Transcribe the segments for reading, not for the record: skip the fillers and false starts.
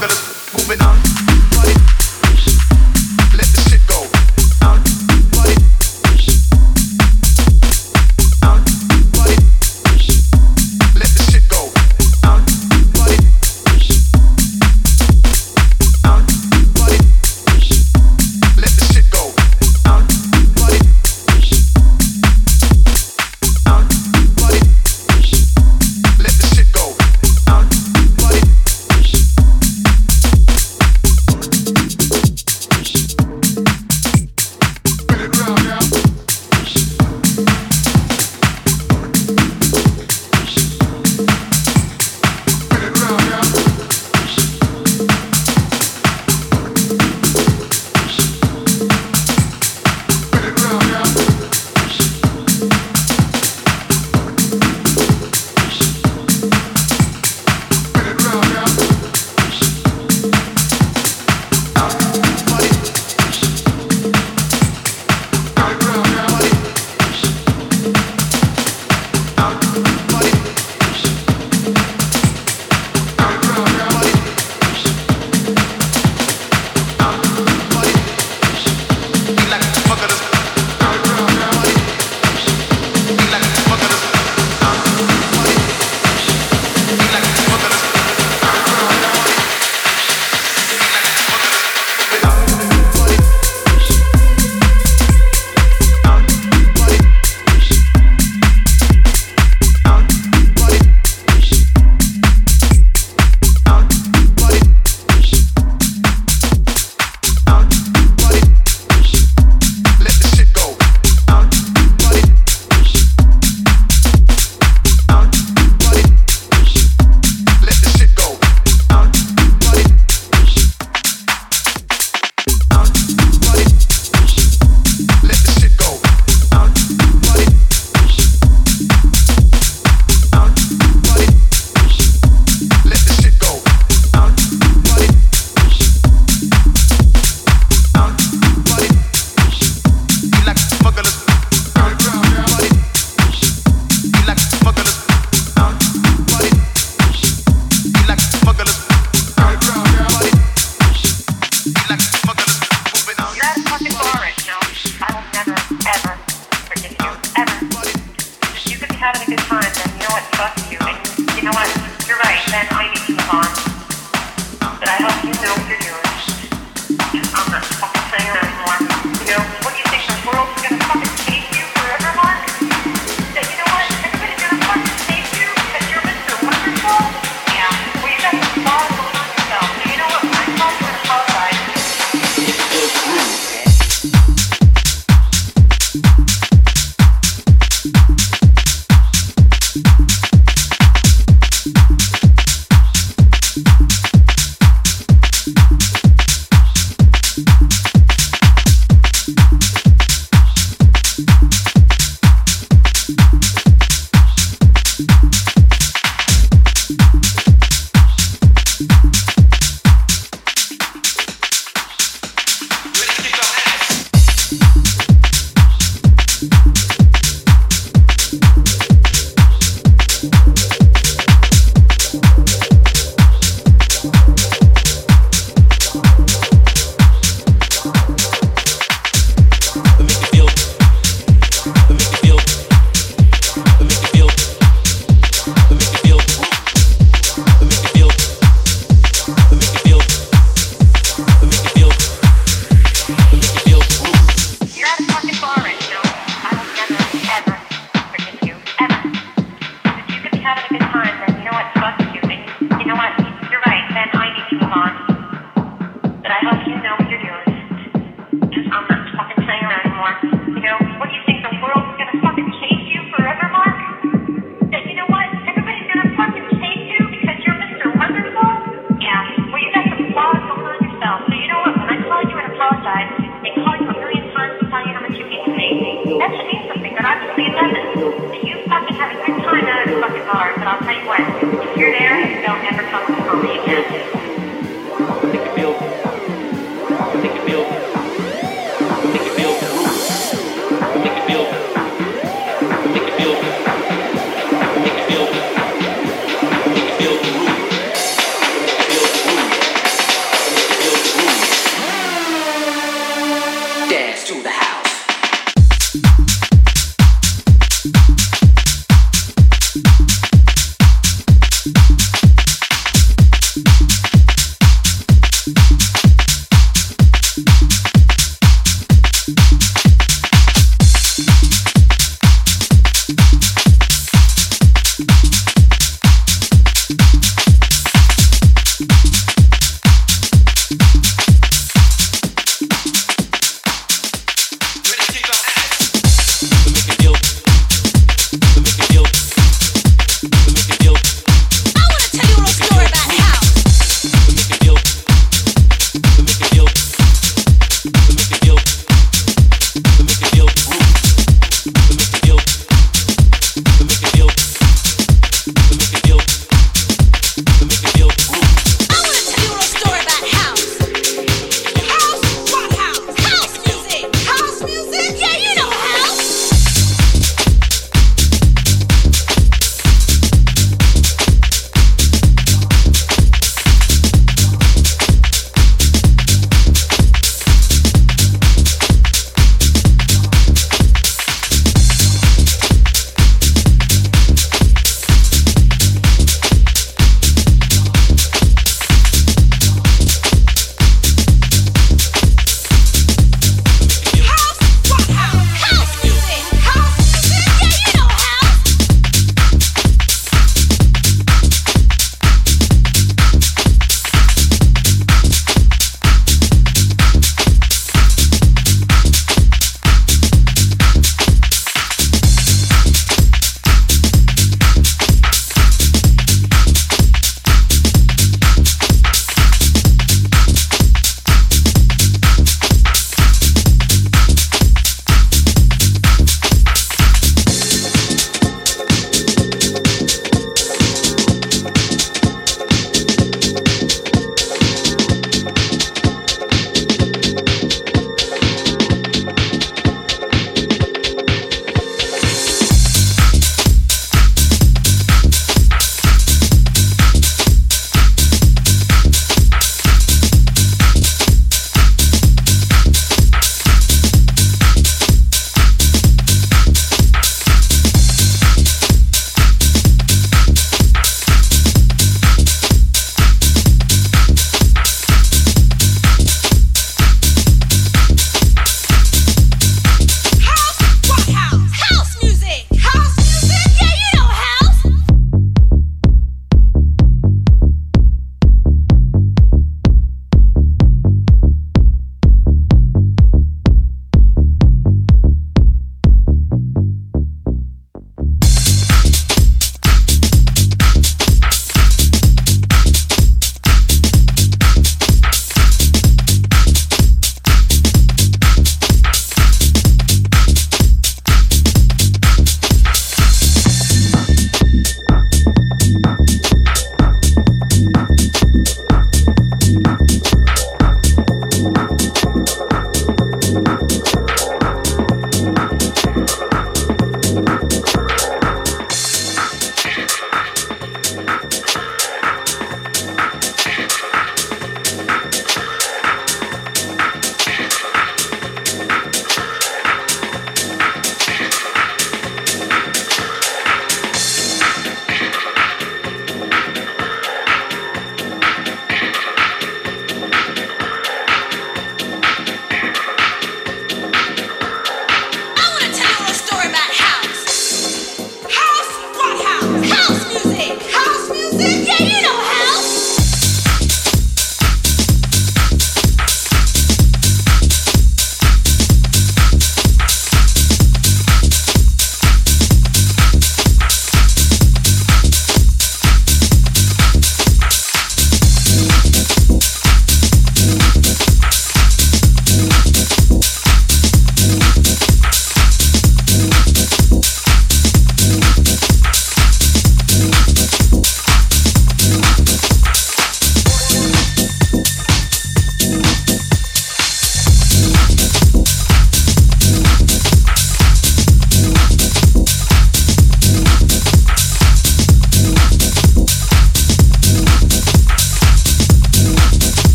we're gonna move it on. Let the shit go. Let the shit go. Let the shit go.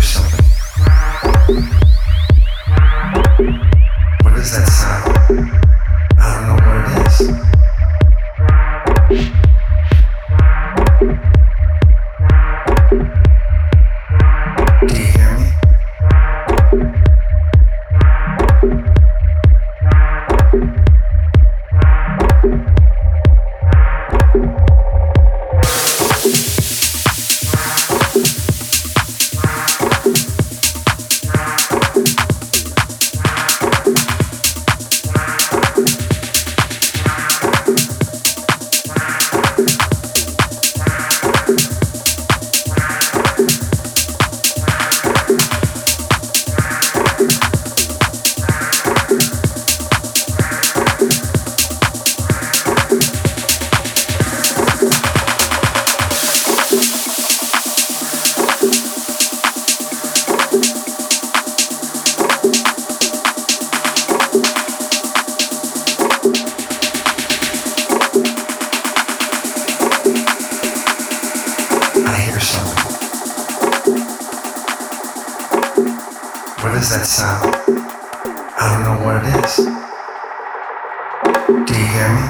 Do you hear me?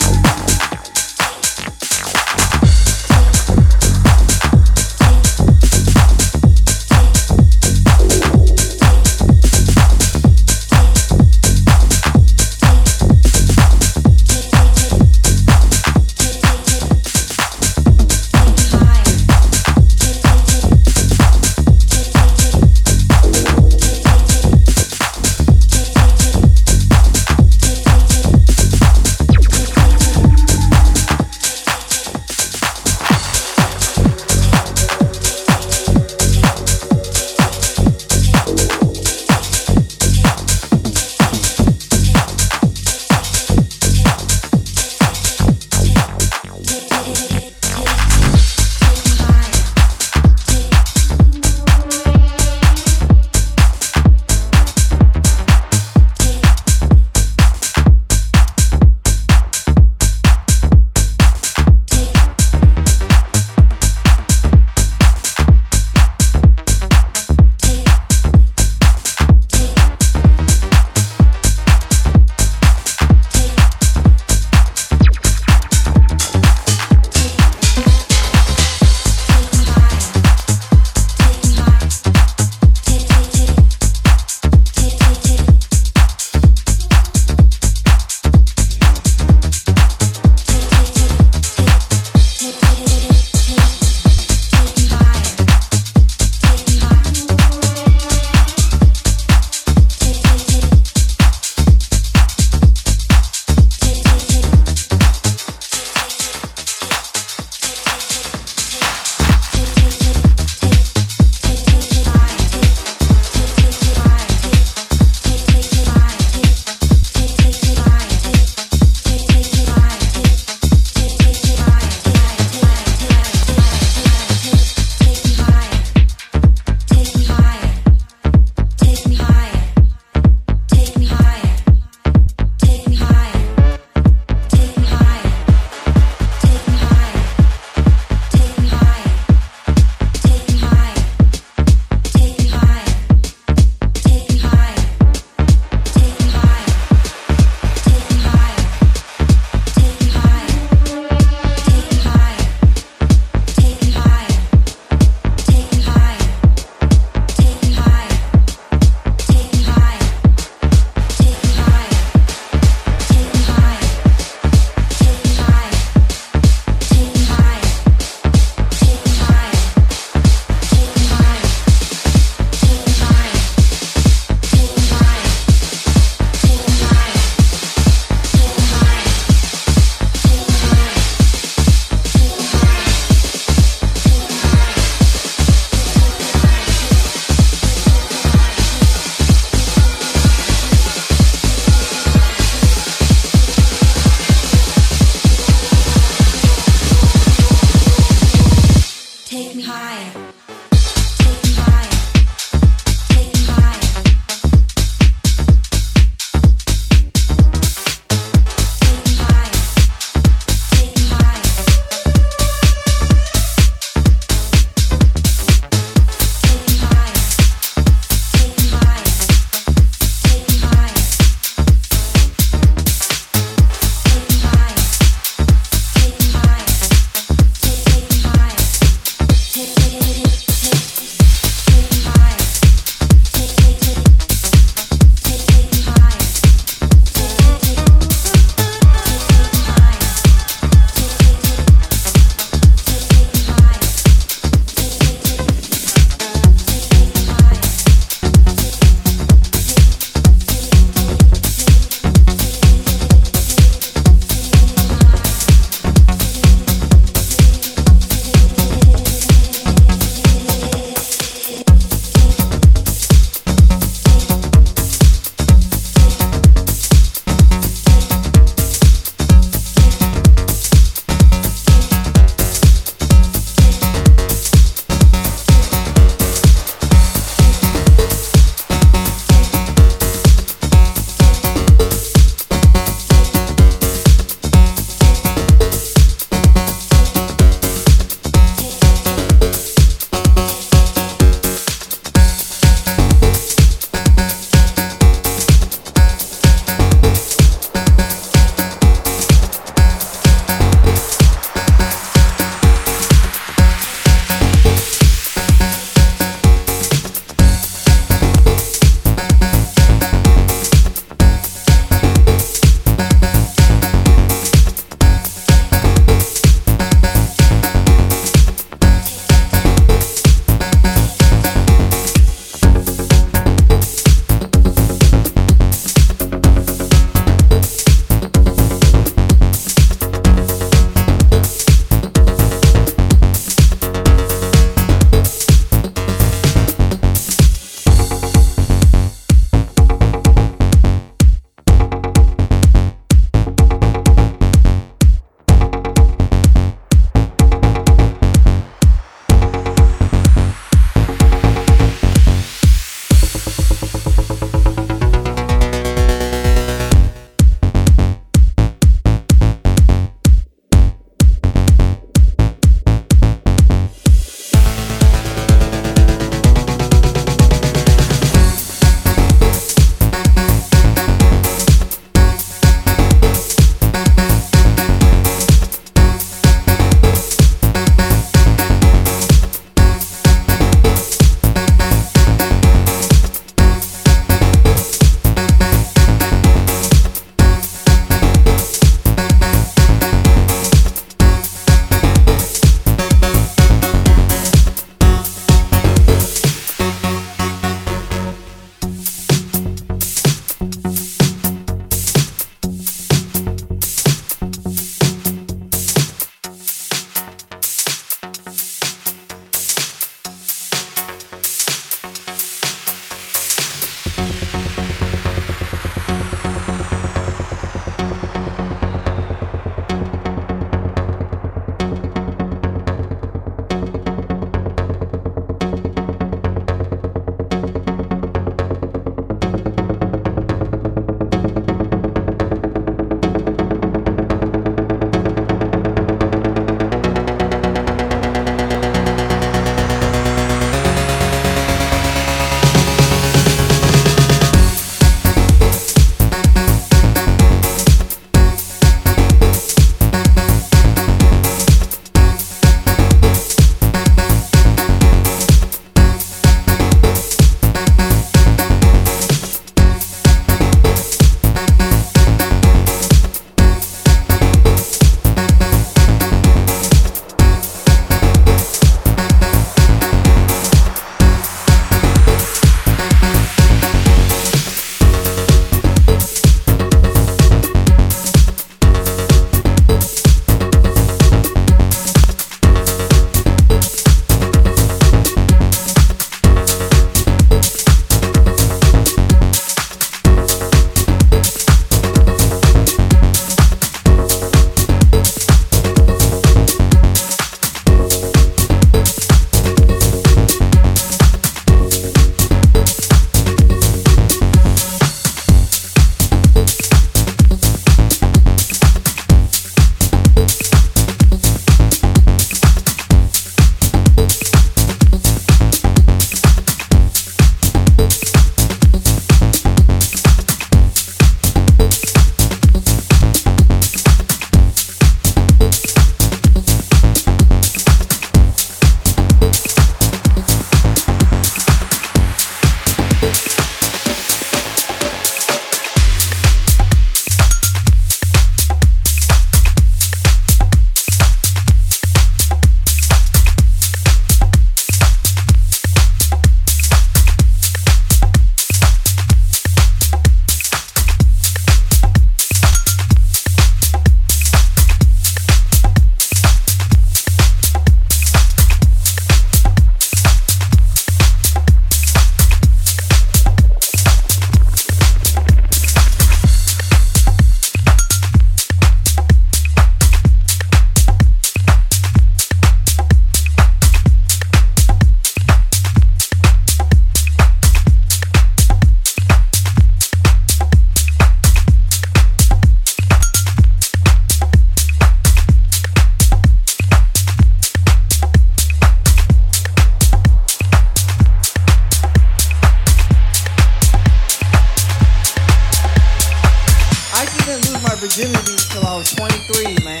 till I was 23, man.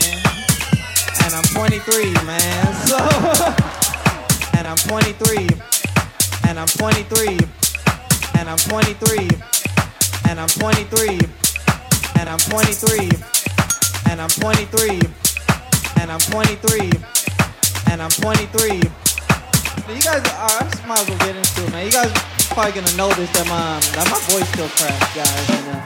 And I'm 23, man. So and I'm 23. And I'm 23. And I'm 23. And I'm 23. And I'm 23. And I'm 23. And I'm 23. And I'm 23. You guys are, I just might as well get into it, man. You guys probably gonna notice that my voice still cracks, guys, you know.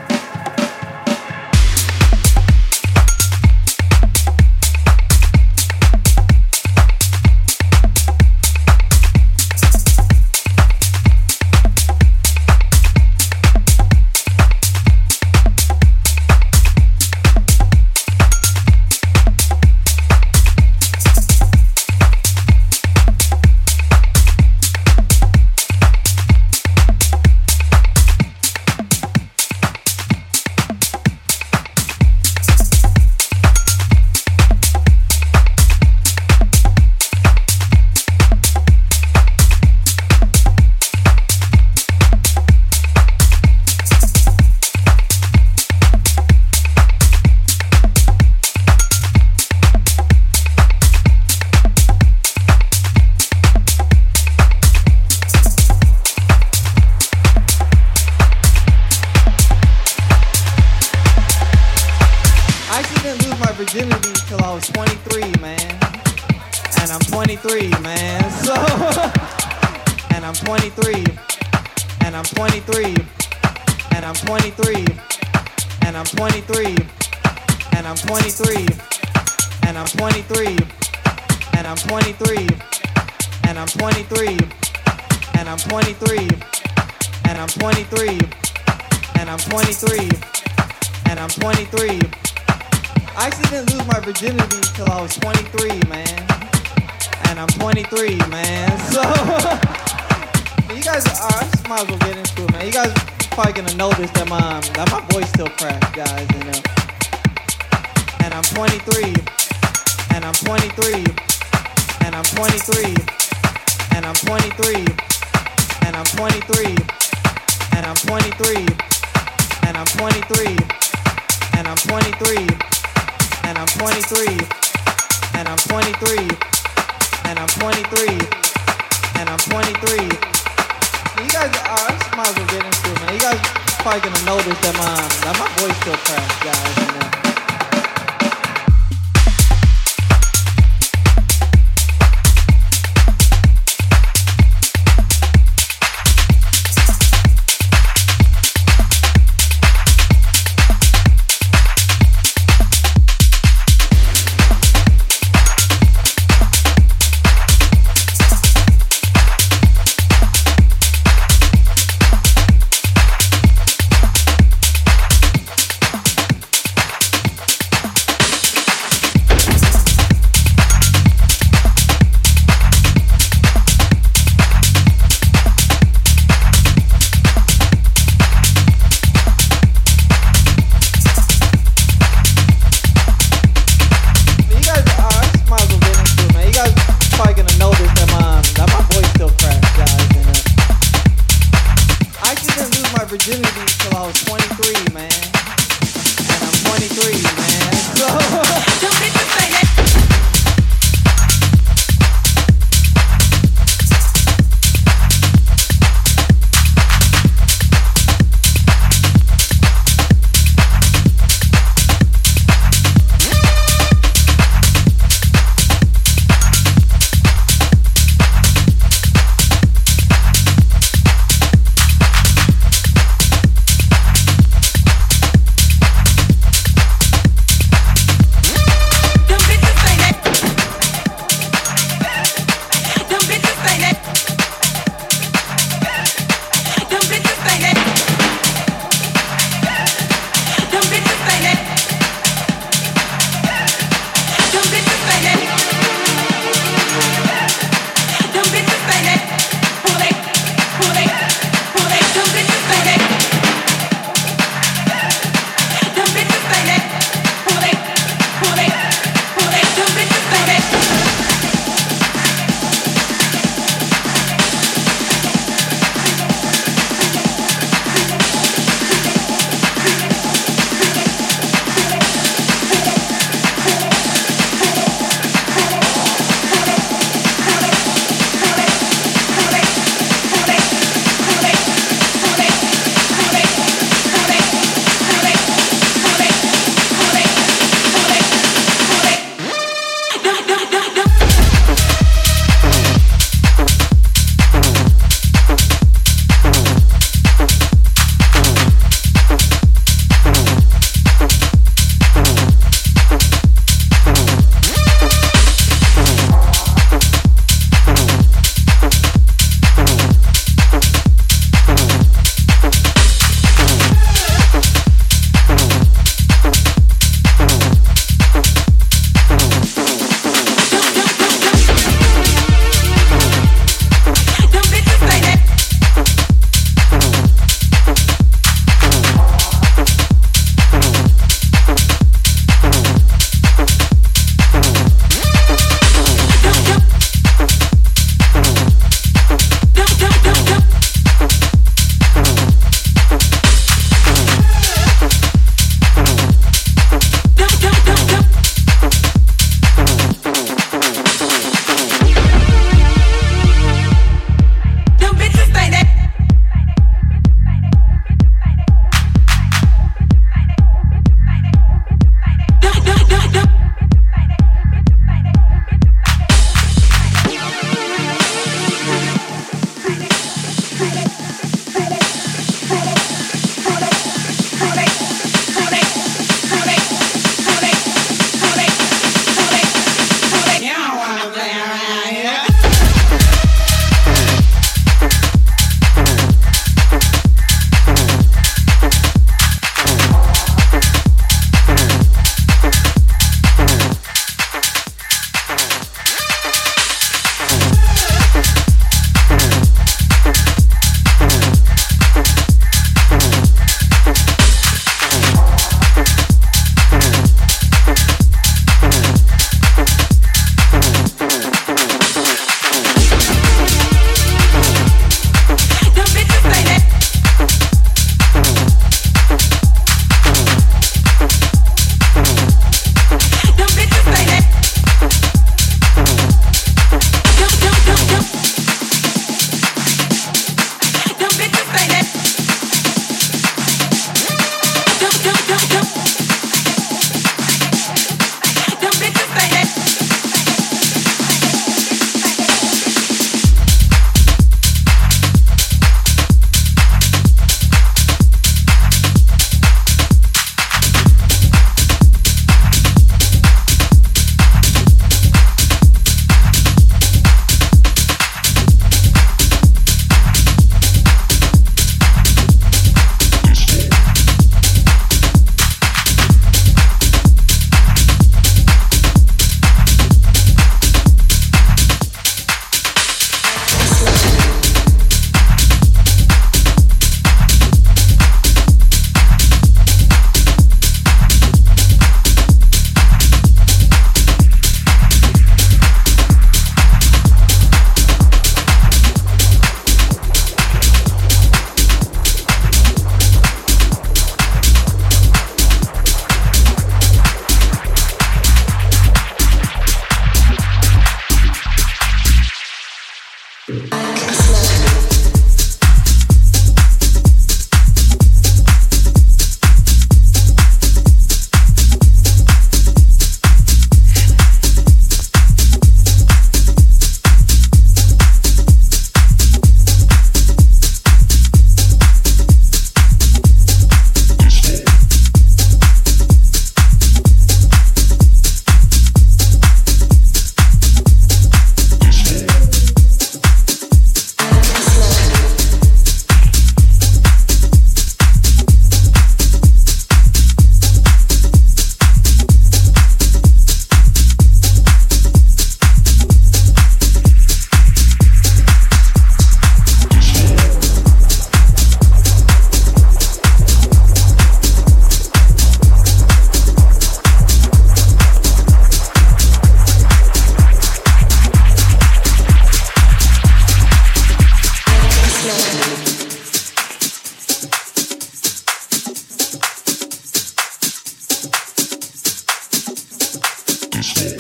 shit.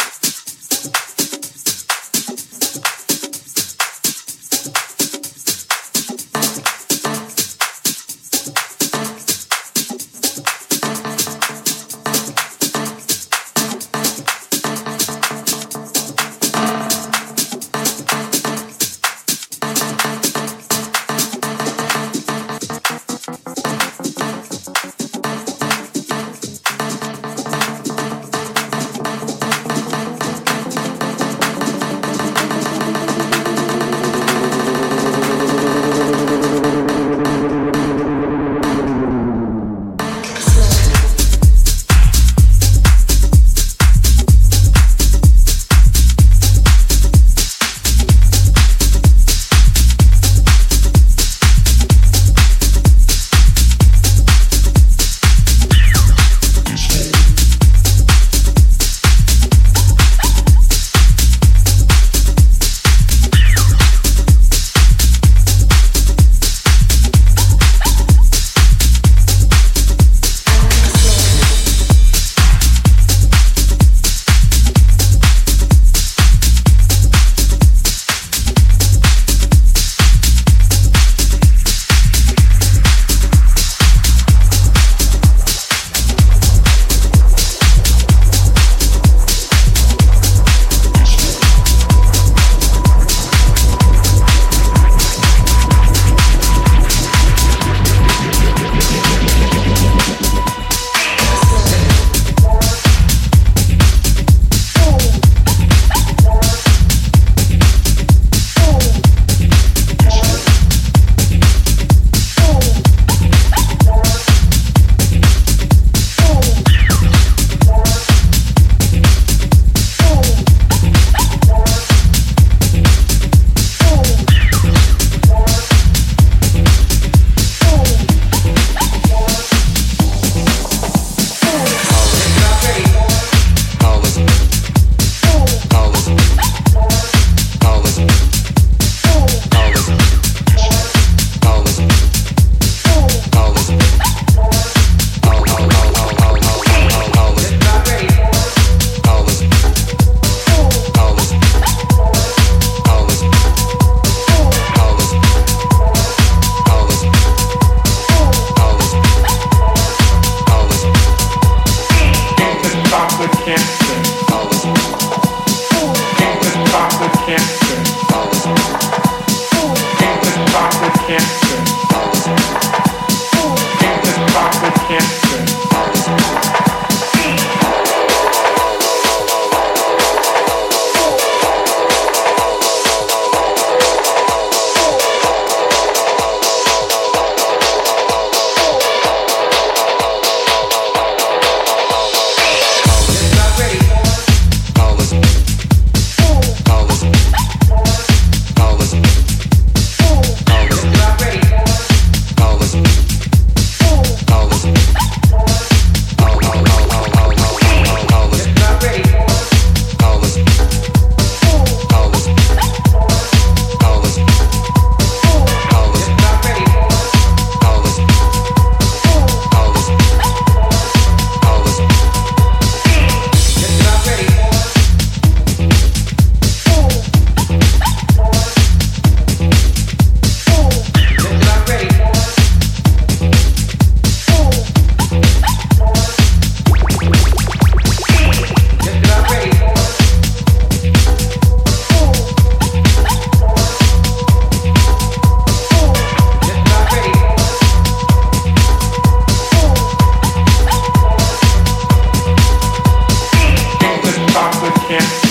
Yeah.